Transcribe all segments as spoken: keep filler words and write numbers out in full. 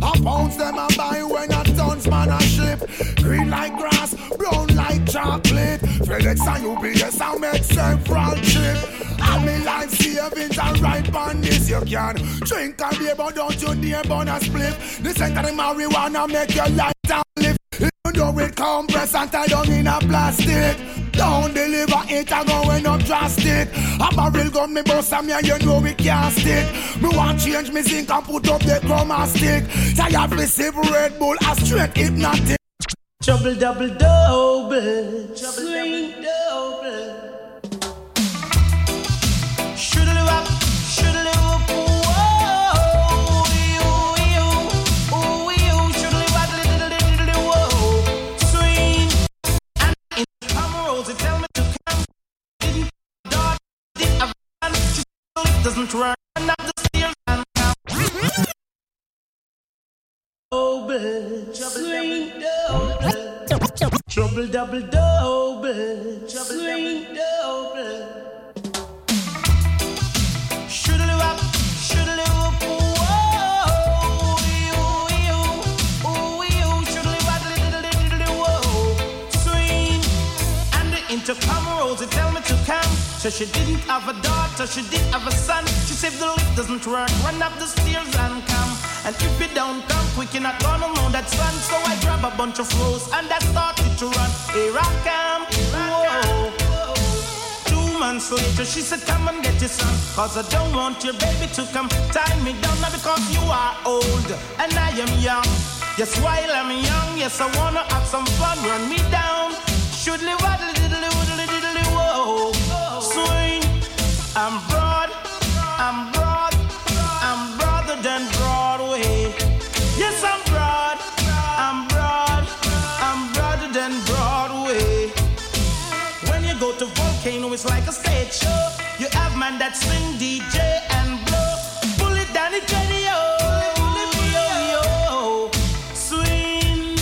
I pounce them and buy when a tons man a ship. Green like grass, brown like chocolate. Felix and U B S and make several trip. I mean life savings and right on this. You can drink and beer but don't you dare burn a spliff. This ain't any marijuana make your life down lift. If you do it compress and tie down in a plastic. Down the liver, it a going up drastic. A barrel gun me bust and me and you know we can't stick. Me want change me zinc and put up the crumb and stick. Tie up me sip Red Bull a straight hypnotic. Trouble double double, swing double. Shoodle up, shoodle up, whoa. Ooh you, ooh you, shoodle up, little little whoa. Swing and in. Tell me to come, didn't dog, did I run, she doesn't run, and up the stairs and come. Oh, swing double, trouble double double, swing double. Should I up, should I up, whoa, you, you, oh, you, should I little, whoa, swing. Into Pomerose, and tell me to come. So she didn't have a daughter, she did have a son. She said the lift doesn't work, run up the stairs and come. And if you don't come quick, you're not gonna know that's fun. So I grab a bunch of rose and I started to run. Here I come, here I come. Months later, she said, come and get your son, cause I don't want your baby to come tie me down. Now because you are old and I am young. Yes, while I'm young, yes, I wanna have some fun. Run me down, should live out a diddly woodly diddly whoa. Swing, I'm broad, I'm broad, I'm broader than Broadway. Yes, I'm broad, I'm broad, I'm broader than Broadway. When you go to Volcano, it's like a stage show. You have man that sing, D J and blow. Pull it down, it's radio. Swing.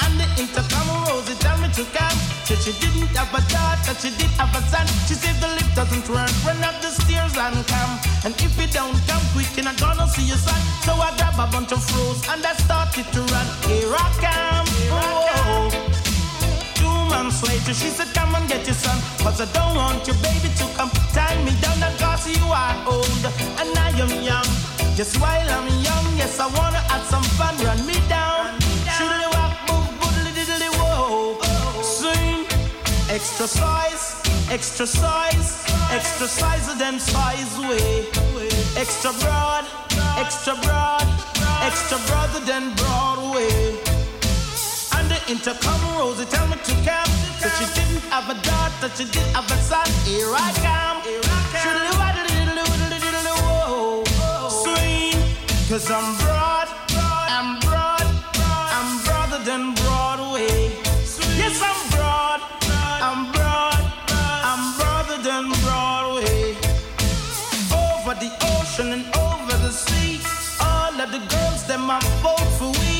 And the intercom rose, it tell me to come. So she didn't have a daughter, she did have a son. She said the lift doesn't run, run up the stairs and come. And if you don't come quick, you're not gonna see your son. So I grab a bunch of rose and I started to run. Here I come, here I come. Months later, she said, come and get your son, cause I don't want your baby to come tie me down, cause you are old and I am young. Just while I'm young, yes, I wanna have some fun. Run me down, shoodly wop, boop, boodly diddly whoa. Swing, extra size, extra size, extra size of them size way. Extra broad, extra broad, extra broader than Broadway. Intercom Rosie, tell me to come. So she didn't have a daughter, she did have a son. Here I come, here I come. Shoodly waddle diddly waddle diddly whoa. Swing, cause I'm broad, I'm broad, I'm broader than Broadway. Yes, I'm broad, I'm broad, I'm broader than Broadway. Over the ocean and over the sea, all of the girls, them are both for we.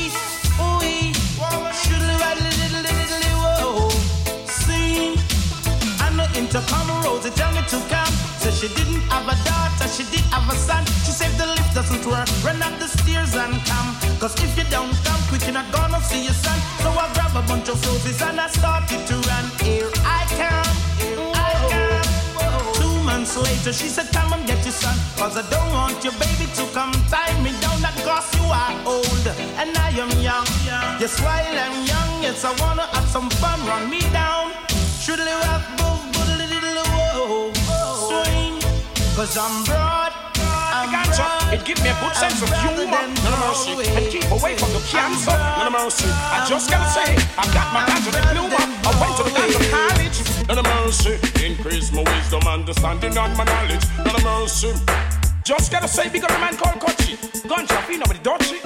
Intercom Rosie, tell me to come. So she didn't have a daughter, she did have a son. She said the lift doesn't work, run up the stairs and come. Cause if you don't come quick, you're not gonna see your son. So I grab a bunch of roses and I started to run. Here I come, here I come. Two months later, she said come and get your son, cause I don't want your baby to come tie me down. That cause you are old and I am young. Yes, while I'm young, yes, I wanna have some fun. Run me down, should live up, boom. Cause I'm broad, I'm broad, I'm it gives me a good sense of humor, none of mercy, and keep away from the cancer, none of mercy. I just gotta say, I got my bachelor diploma, I went to the guys of college, none of mercy. Increase my wisdom, understanding, and my knowledge, none of mercy. Just gotta say, we got a man called Kochi, ganja, fee, nobody dodgy.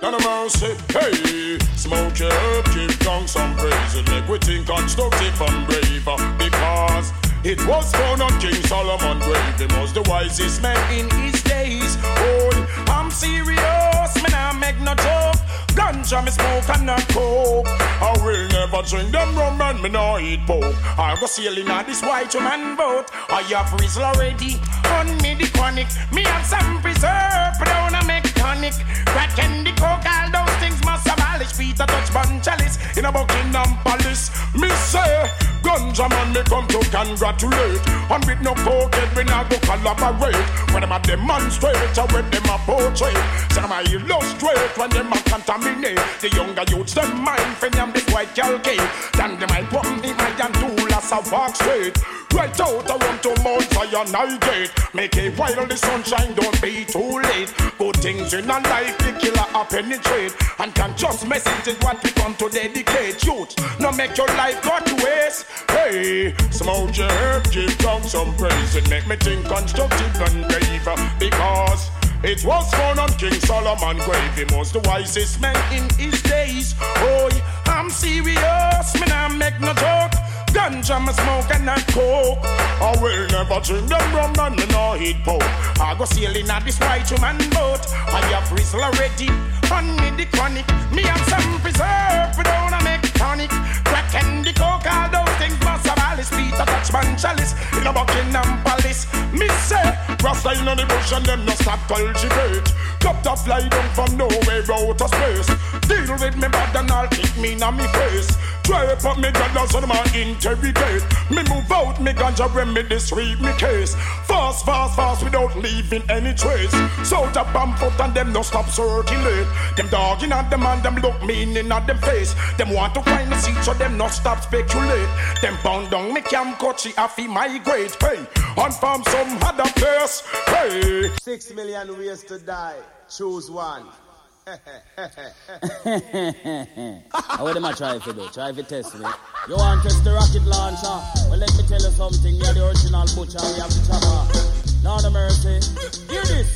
None of mercy, hey, smoke your herb, keep down some praise, liquidating, constructive, and brave, because it was born on King Solomon grave. He was the wisest man in his days. Oh, I'm serious, man, I make no joke. Ganja me smoke and not coke. I will never no drink them rum and me no eat pork. I go sailing on this white woman boat. I have whistle already on me the chronic. Me have some preserve, but I wanna make tonic. Crack candy, coke, all those things must abolish. Peter touch bun chalice in a Buckingham Palace. Me say, Gunja man me come to congratulate. And with no pocket we not go collaborate. When them a demonstrate or when them a portray. So them a illustrate when them a contaminate. The younger youths them mind fin them the white girl gay. Then them might put the iron tool as a walk straight. Right out I want to Mount Zion I gate. Make it while the sunshine don't be too late. Good things in a life the killer a penetrate. And can just message is what we come to dedicate. Youth, now make your life go to waste. Hey, smoke your herb, give down some praise. It make me think constructive and brave. Because it was born on King Solomon grave. He was the wisest man in his days. Boy, I'm serious, me nah make no joke. Ganja, me smoke and I coke. I will never drink them rum and me no eat pork. I go sailing on this white woman boat. I have whistle already on me the chronic. Me have some preserve, but don't I make tonic. Crack and the coke, all those things must abolish. Peter touch man chalice in a Buckingham Palace. Me say, Rasta in on the bush and them no stop cultivate. Cup to fly down from nowhere out of space. Deal with me bad and I'll kick me in me face. Try put me dollars on my interrogate. Me move out, me ganja when me disread me case. Fast, fast, fast without leaving any trace. So the bum foot and them no stop circulate. Them dogging at them and them look meaning at them face. Them want to find a seat so them no stop speculate. Them bound down me cam coach she afi migrate. Hey, on farm some other place. Hey, six million ways to die. Choose one. I wouldn't I try for do? Try for test me. You want test the rocket launcher? Well, let me tell you something. You're the original butcher. We have the chopper. No, no mercy. Hear this.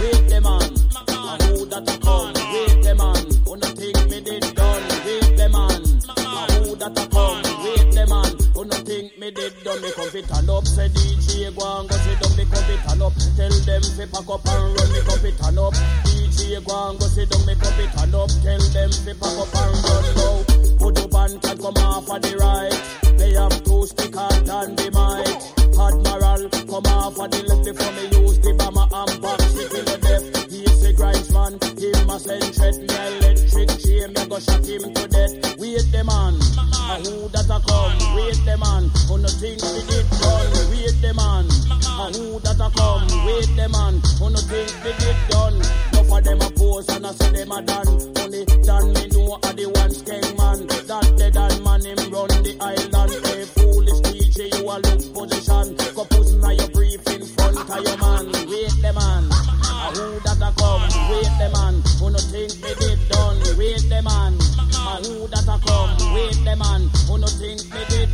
Wait them on. I know that I come. Wait them on. Gonna take me did done. Wait them on. I know that I come. Wait them on. Gonna take me did done. Me come fit and up. Say D J go and go sit down. Me come fit and up. Tell them fi pack up and run. Me come fit and up. D J go and go sit down. Me come fit and up. Tell them fi pack up and run now. Put up and can come off of the right. They have two stickers and the mic. Admiral come off of the left before me use the bomber and box me to the death. He's a grinds man. Him a send threat. Me electric chain. Me go shot him to death. Wait the man. A who that a come? Wait the man. On the things we did done. Wait the man. And who that a come, wait them on, who no things they get done. No for them a pose and I say them a done. Only done me know are the ones king man. That dead and man him run the island. Hey foolish D J you a look position. Go puss now you brief in front of your man. Wait them on, and who that a come, wait them on, who no things they get done. Wait them on, and who that a come, wait them on, who no things they did.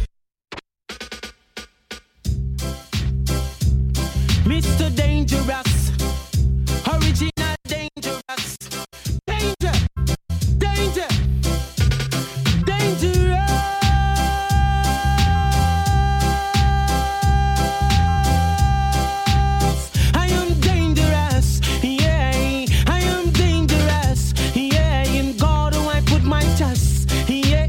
Mister Dangerous, original dangerous, danger, danger, dangerous. I am dangerous, yeah. I am dangerous, yeah. In God do I put my trust, yeah.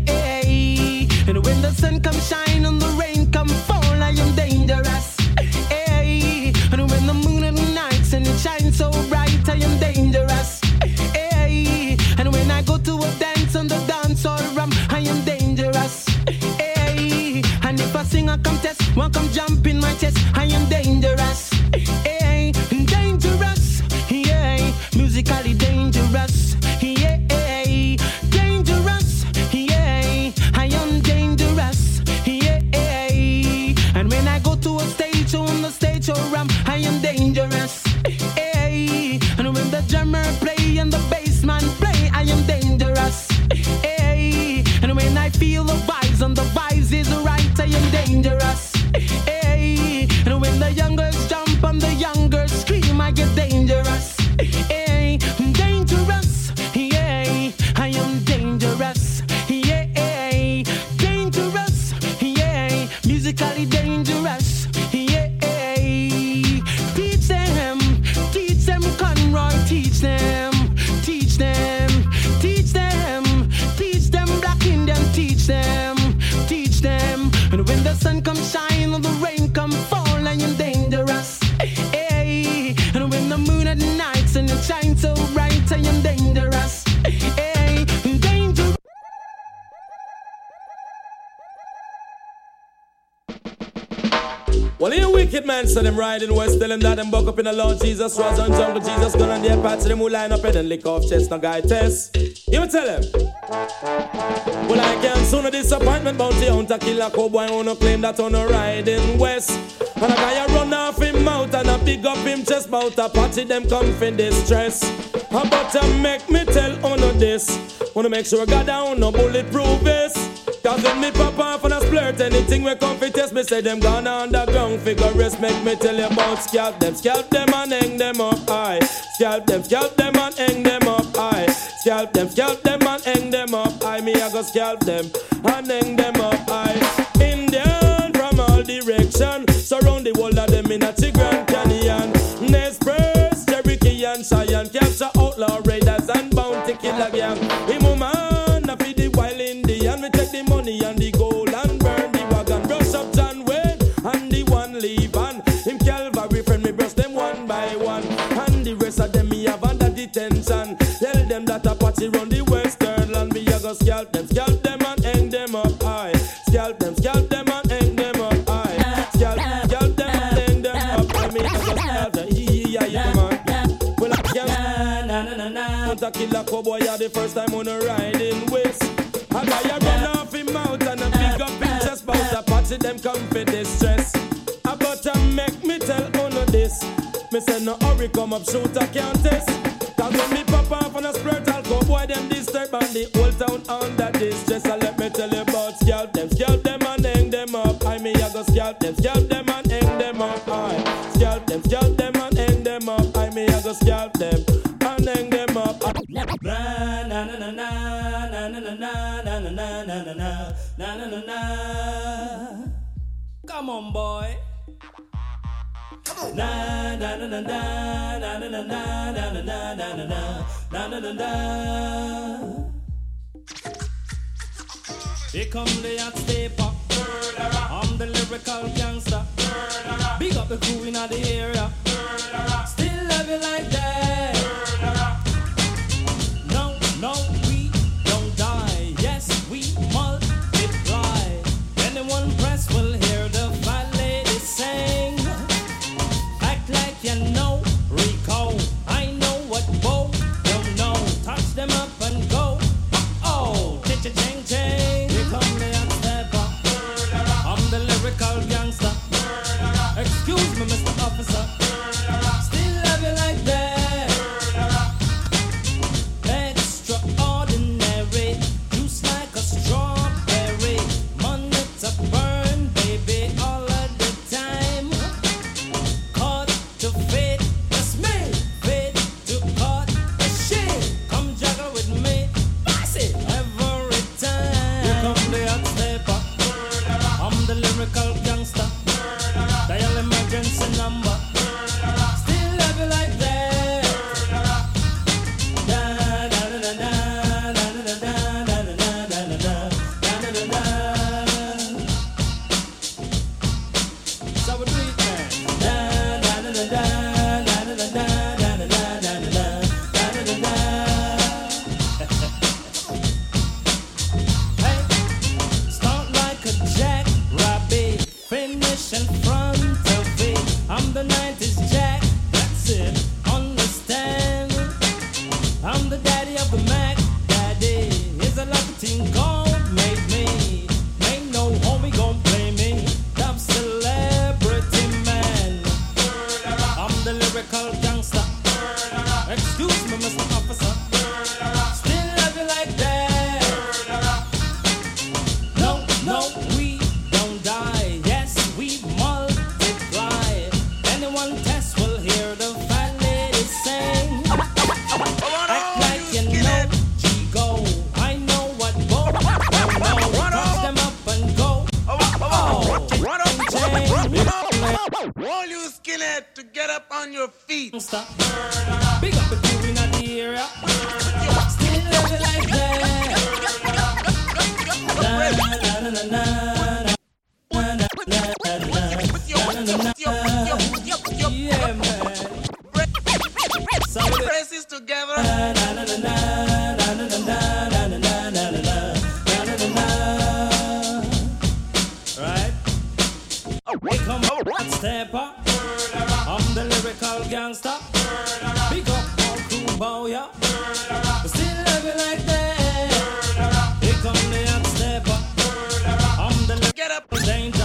And when the sun comes shine and the rain come fall, I am dangerous. So bright, I am dangerous. Hey, and when I go to a dance on the dance or rum, I am dangerous. Hey, and if I sing a contest, one come jump in my chest, I am dangerous. Hey, dangerous, yeah, musically dangerous, yeah, dangerous, yeah, I am dangerous, yeah, and when I go to a stage or on the stage or rum, I am dangerous. Play and the bass man play, I am dangerous. Hey, and when I feel the vibes and the vibes is right, I am dangerous. Hey, and when the younger jump and the younger scream, I get dangerous. Hey, dangerous, yeah, I am dangerous, yeah, dangerous, yeah, musically dangerous. Teach them, teach them, teach them. sun come shine or the rain come fall, I am dangerous. Hey, and when the moon at night and it shines so bright, I am dangerous. Hey, dangerous. Well, in a wicked man, so them riding west, tell them that them buck up in the Lord Jesus, was on jungle Jesus, gun on their path, so them who line up head and lick off chest, no guy test. You tell them. Well, I can't sooner disappointment, bounty hunter, killer, cowboy, wanna claim that on a riding west. And a guy a run off him mouth and a big up him chest, mouth a party, them come in distress. How about you make me tell on this? Wanna make sure I got down, no bulletproof this. Cause when me pop off and I splurt, anything we come fi test, me say them gone underground, figure rest, make me tell you about scalp them, scalp them and hang them up high, scalp them, scalp them and hang them up high, scalp them, scalp them and hang them up high, me I go scalp them and hang them up high. Indian from all direction, surround the whole of them in a Grand Canyon, Nez Perce, Cherokee and Cheyenne, capture outlaw raiders and bounty killer gang. Him woman, I feed the wild Indian, we take the money and the gold and burn the wagon. Brush up John Wayne and the one leave on. Him Calvary friend, me brush them one by one. And the rest of them me have under detention. Tell them that a party round the western land. Me a go scalp them, scalp them and hang them up high. Scalp them, scalp them and hang them up high. Scalp them, scalp them and hang them up high. Me a go scalp them, yeah, yeah, come on. Well, I can't. Na, na, na, na. Want to kill a cowboy, yeah, the first time on a riding west. A guy a run off him out and a big up him chest, bout a party them come for distress. I but a make me tell all of this. Me say no hurry, come up shoot a countess. Cause when me pop off on a splurt, I'll go boy them disturb and the whole town under distress. And let me tell you about scalp them, scalp them and hang them up. I me a go scalp them, scalp them and hang them up. I scalp them, scalp them and hang them up. I me a go scalp them and hang them up. Na na na na na na na na na na na na na na na na. Come on, boy. Na na na na na na na na na na na na na na na. Here come the hot stepper. I'm the lyrical gangster. Big up the crew in the area. Still love you like that. No, we don't die. Yes, we multiply. Anyone press will hear the fat lady sing. Act like you know Rico. I know what Bo don't know. Touch them up and go. Oh, cha ching ching. Here come the hot stepper. I'm the lyrical gangster. Excuse me, Mister Officer. We come out and step up. I'm the lyrical gangster. Big up all crew bow ya. We still love it like that. We come here and step up. I'm the lyrical get up danger.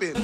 It.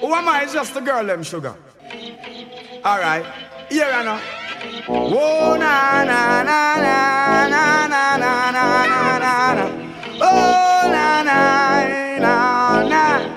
Who am I? It's just the girl, them sugar. Alright, here I know. Oh, na na na na na na na na na na. Oh, na na na na.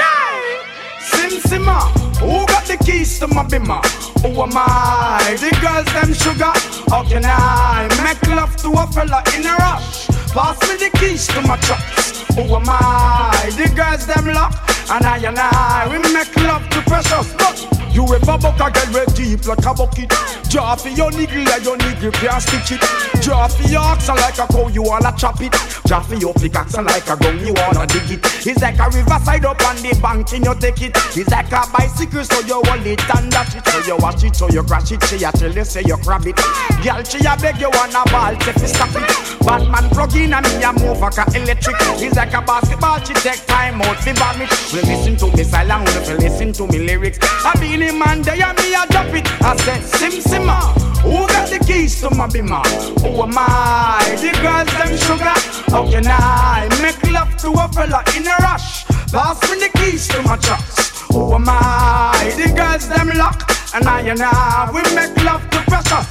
Hey! Simsima, who got the keys to my bimmer? Who am I? The girls, them sugar. How can I make love to a fella in a rush? Pass me the keys to my trucks. Who am I? The girls them lock, and I and I we make love to precious. But you ever buck a girl with deep like a bucket? Drop your niggle like your niggle, can't stitch it. Drop your oxen like a cow, you wanna chop it. Drop your pickaxe like a gun, you wanna dig it. It's like a riverside up on the bank, and you take it. It's like a bicycle, so you hold it and dash it, so you watch it, so you crash it. She a tell you say you grab it. Girl, she a beg you wanna ball, take it, stop it. Batman plug in and me a move like a electric. It's like a basketball, she take time out, she vomit. Well, listen to me silent, well, listen to me lyrics. I be in a man there and me a drop it. I said, Sim Simma, who got the keys to my bimmer? Who am I? The girls them sugar. How can I make love to a fella in a rush? Pass me the keys to my trucks. Who am I? The girls them lock, and I and I we make love to pressure.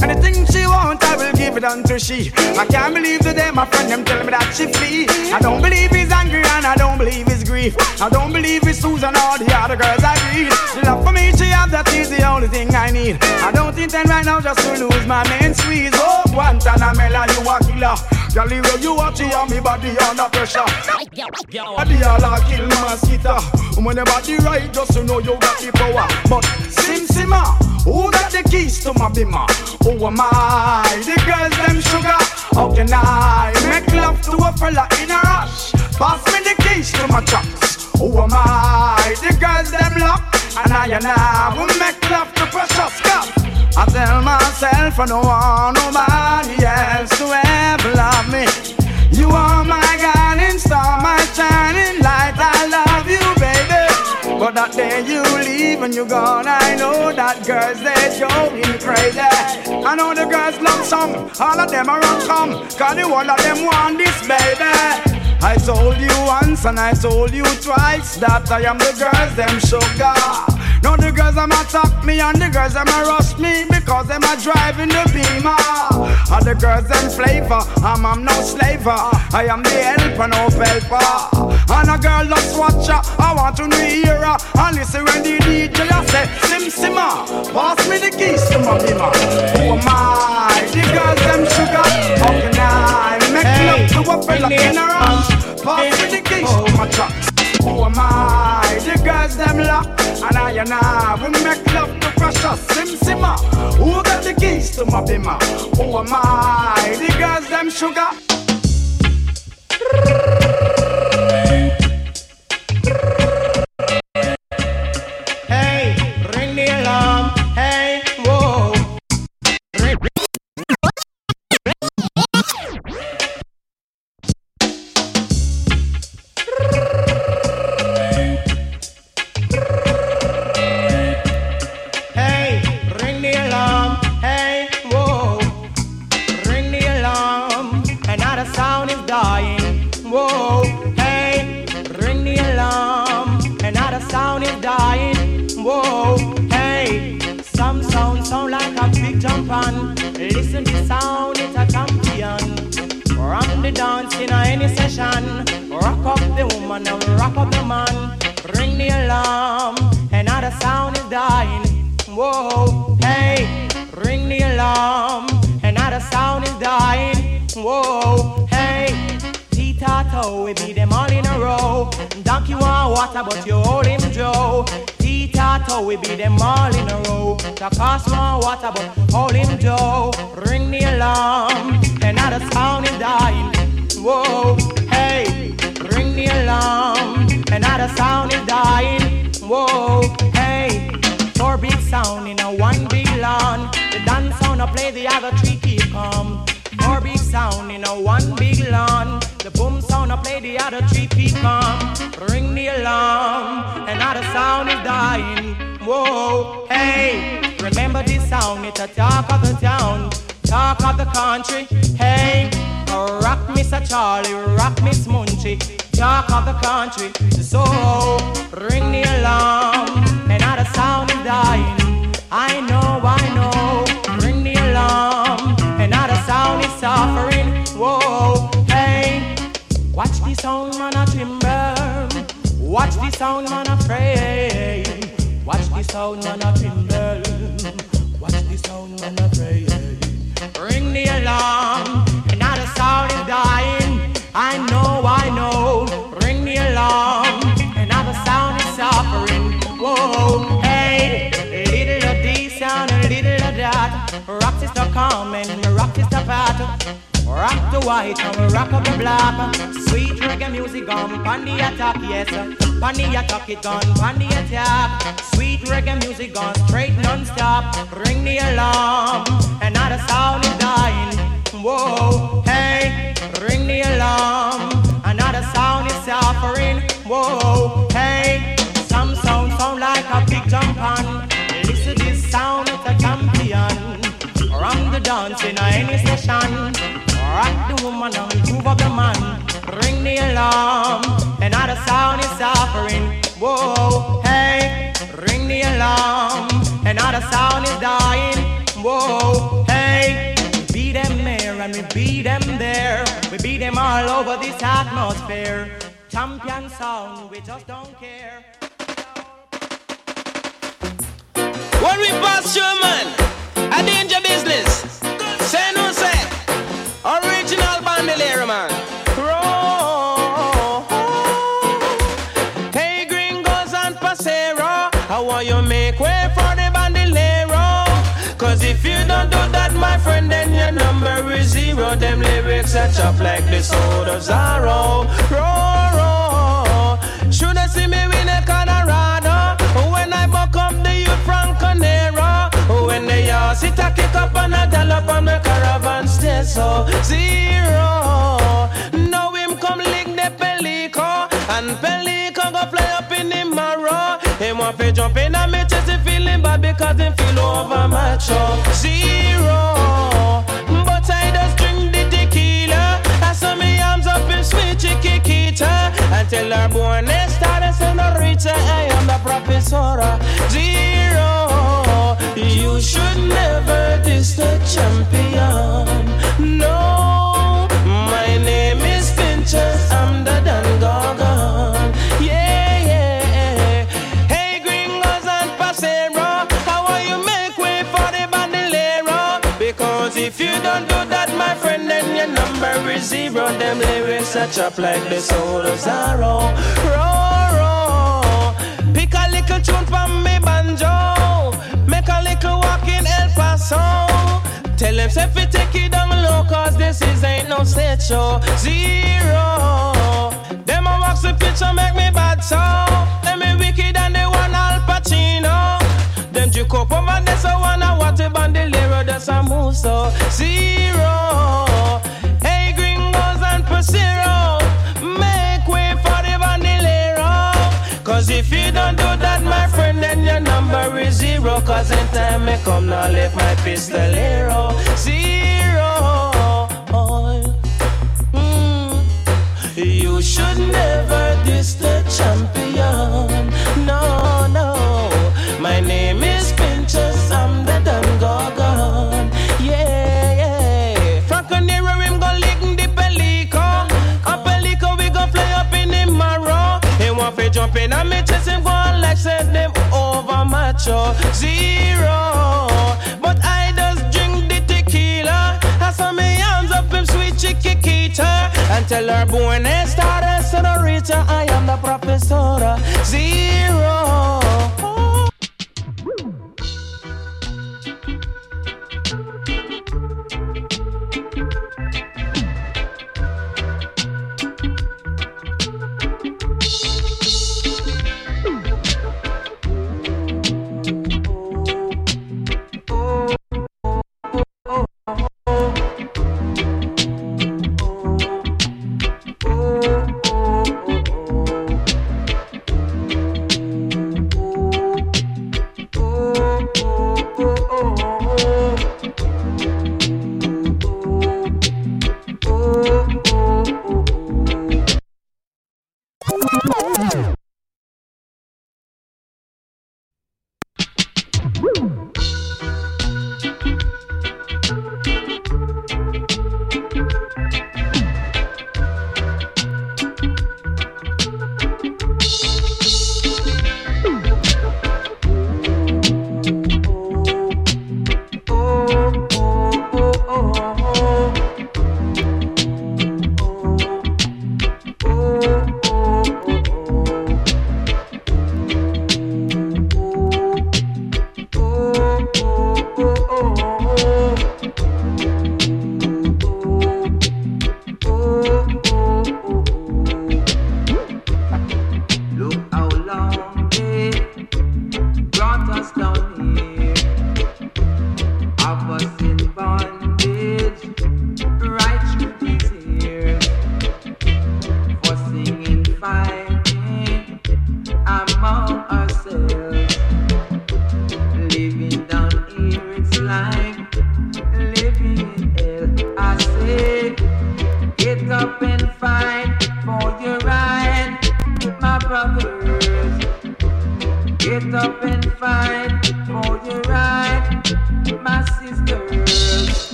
Anything she want, I will give it unto she. I can't believe today my friend them tell me that she flee. I don't believe he's angry and I don't believe he's grief. I don't believe it's Susan or the other girls I read. She love for me, she have that is the only thing I need. I don't intend right now just to lose my main squeeze. Oh, Guantanamela, you a killer. Girl, you watch it on me body under pressure. Body all a kill mosquito. When the body right, just to know you got the power. But Sim Simma, who got the keys to my bimmer? Who am I? The girls them sugar. How can I make love to a fella in a rush? Pass me the keys to my trucks. Who am I? The girls them lock, and I and I will make love to precious girl. I tell myself I don't want no man, yeah. leave and you're gone. I know that girls, they're showing crazy. I know the girls love some, all of them are on some, cause the one of them want this baby. I told you once and I told you twice that I am the girls, them sugar. Now the girls them a talk me and the girls them a rush me, because them a driving the Beamer. All the girls them flavor, I'm, I'm no slaver. I am the helper, no helper. And a girl just watch her, I want to hear her, and listen when the D J I say, Sim Simma, pass me the keys to my Beamer. Who am I? The girls them sugar. How can I make love to a fella in a rush? Pass me the keys to my truck. Who am I? The girls them lock, and I and I will make love to crush us. Sim Simma, who got the keys to my Beamer? Who am I? The girls them sugar. Hey, ring the alarm. Hey, whoa. Listen to sound, it's a champion. From the dance in any session, rock up the woman and rock up the man. Ring the alarm, another sound is dying. Whoa, hey, ring the alarm, another sound is dying. Whoa, hey, Tee-ta-toe, we beat them all in a row. Donkey want water, but you hold him Joe. Tee-ta-toe, we beat them all in a row. The cost want water, but hold him Joe. Ring the alarm, another sound is dying. Whoa, hey, ring the alarm, another sound is dying. Whoa, hey, four big sound in a one big lawn. The dance on a play, the other three keep calm. Four big sound in a one big lawn. The boom sound I play the other three people. Ring the alarm, another sound is dying. Whoa, hey, remember this sound, it's a talk of the town, talk of the country. Hey, rock Mister Charlie, rock Miss Munchie, talk of the country. So, ring the alarm, another sound is dying. I know, I know, ring the alarm, another sound is suffering. Whoa. Watch the sound man a tremble, watch the sound man a pray, watch the sound man a tremble, watch the sound man a pray. Ring the alarm, another sound is dying, I know, I know. Ring the alarm, another sound is suffering. Whoa, hey, little of this sound and little of that. Rock is the calm and rock is the pattern. Rock the white and rock up the black. Sweet reggae music gone pan the attack, yes. Pan the attack, it gone pan the attack. Sweet reggae music gone straight non-stop. Ring the alarm, another sound is dying. Whoa, hey, ring the alarm, another sound is suffering. Whoa, hey, some sound sound like a big jump on. Listen to this sound, it's a champion. Run the dance in any session. Rock the woman and move up the man. Ring the alarm, another sound is suffering. Whoa, hey, ring the alarm, another sound is dying. Whoa, hey, we beat them here and we beat them there. We beat them all over this atmosphere. Champion sound, we just don't care. When we pass you, man, a danger business. Say no say. Original bandolero man. Roll. Hey gringos and pasero, I want you make way for the bandolero. Cause if you don't do that, my friend, then your number is zero. Them lyrics are chop like the sword of Zorro. Roll, roll. Shoulda see me win a Colorado when I buck up the youth from Conero. When they all sit a kick up and a dollop on the caravan stay so zero. Now him come lick the pelico, and pelico go fly up in the marrow. Him want to jump in a me cause them feel over my chop. Zero. But I just drink the tequila. I saw me arms up in sweet chiquita. I tell her buonesta and senorita, I am the professora. Zero. You should never diss the champion. No. My name is Fincher, I'm the Dan Gorgon. Yeah. If you don't do that, my friend, then your number is zero. Them lyrics are chop like the soul of sorrow. Roar, roar. Pick a little tune from me banjo. Make a little walk in El Paso. Tell them if you take it down low, cause this is ain't no set show. Zero. Them a walk the picture make me bad so. Them me wicked and they want Al Pacino. Them juke up over this so wanna watch it on the lyrics. I move so zero. Hey, gringos and Pasero, make way for the Vanillero. Cause if you don't do that, my friend, then your number is zero. Cause in time may come, now left my pistolero. Zero. Mm. You should never diss the champion. No, no. My name is Pinchas, I'm the Dumb Gorgon. Jumping and me chase him gone like said them over macho. Zero. But I just drink the tequila. I saw me arms up him sweet chiquita. And tell her buenesta and senorita, I am the professora. Zero.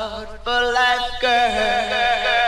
out for life, girl.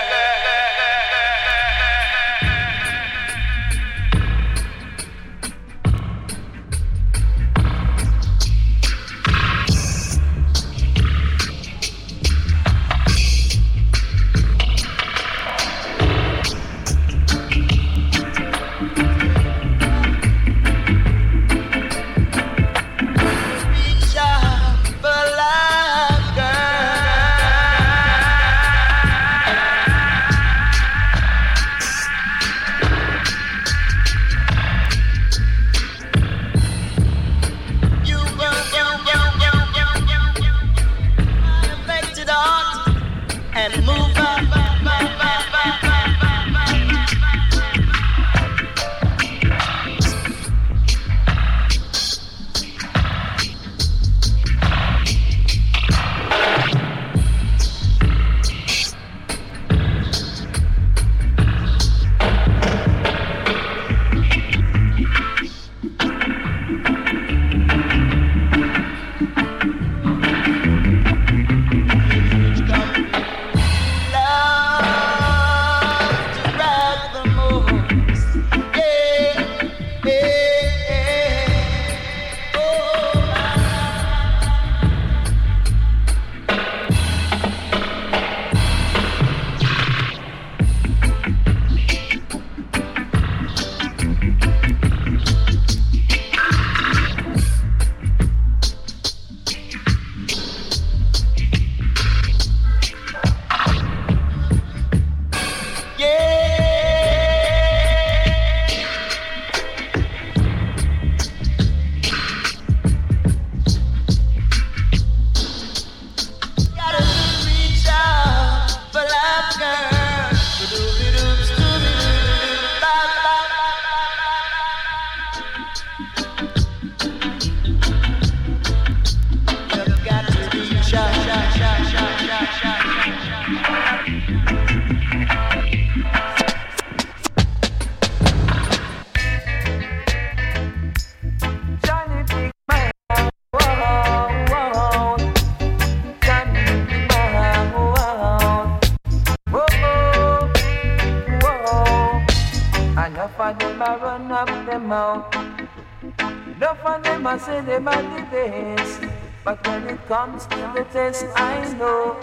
Comes to the test, I know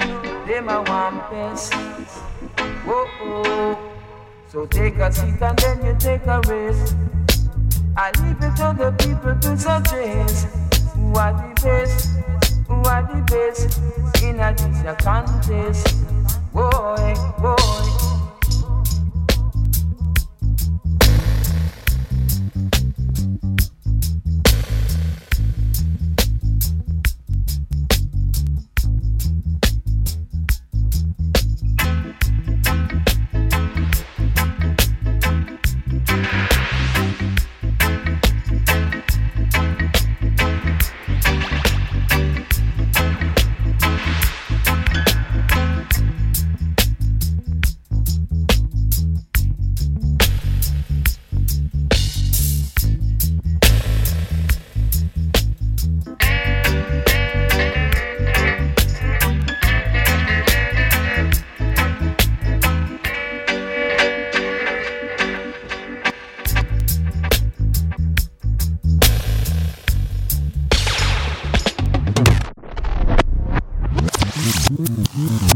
they my one best. Whoa, oh. So take a seat and then you take a rest. I leave it to the people to suggest who are the best, who are the best in a teacher contest. Boy, boy. Mm-hmm.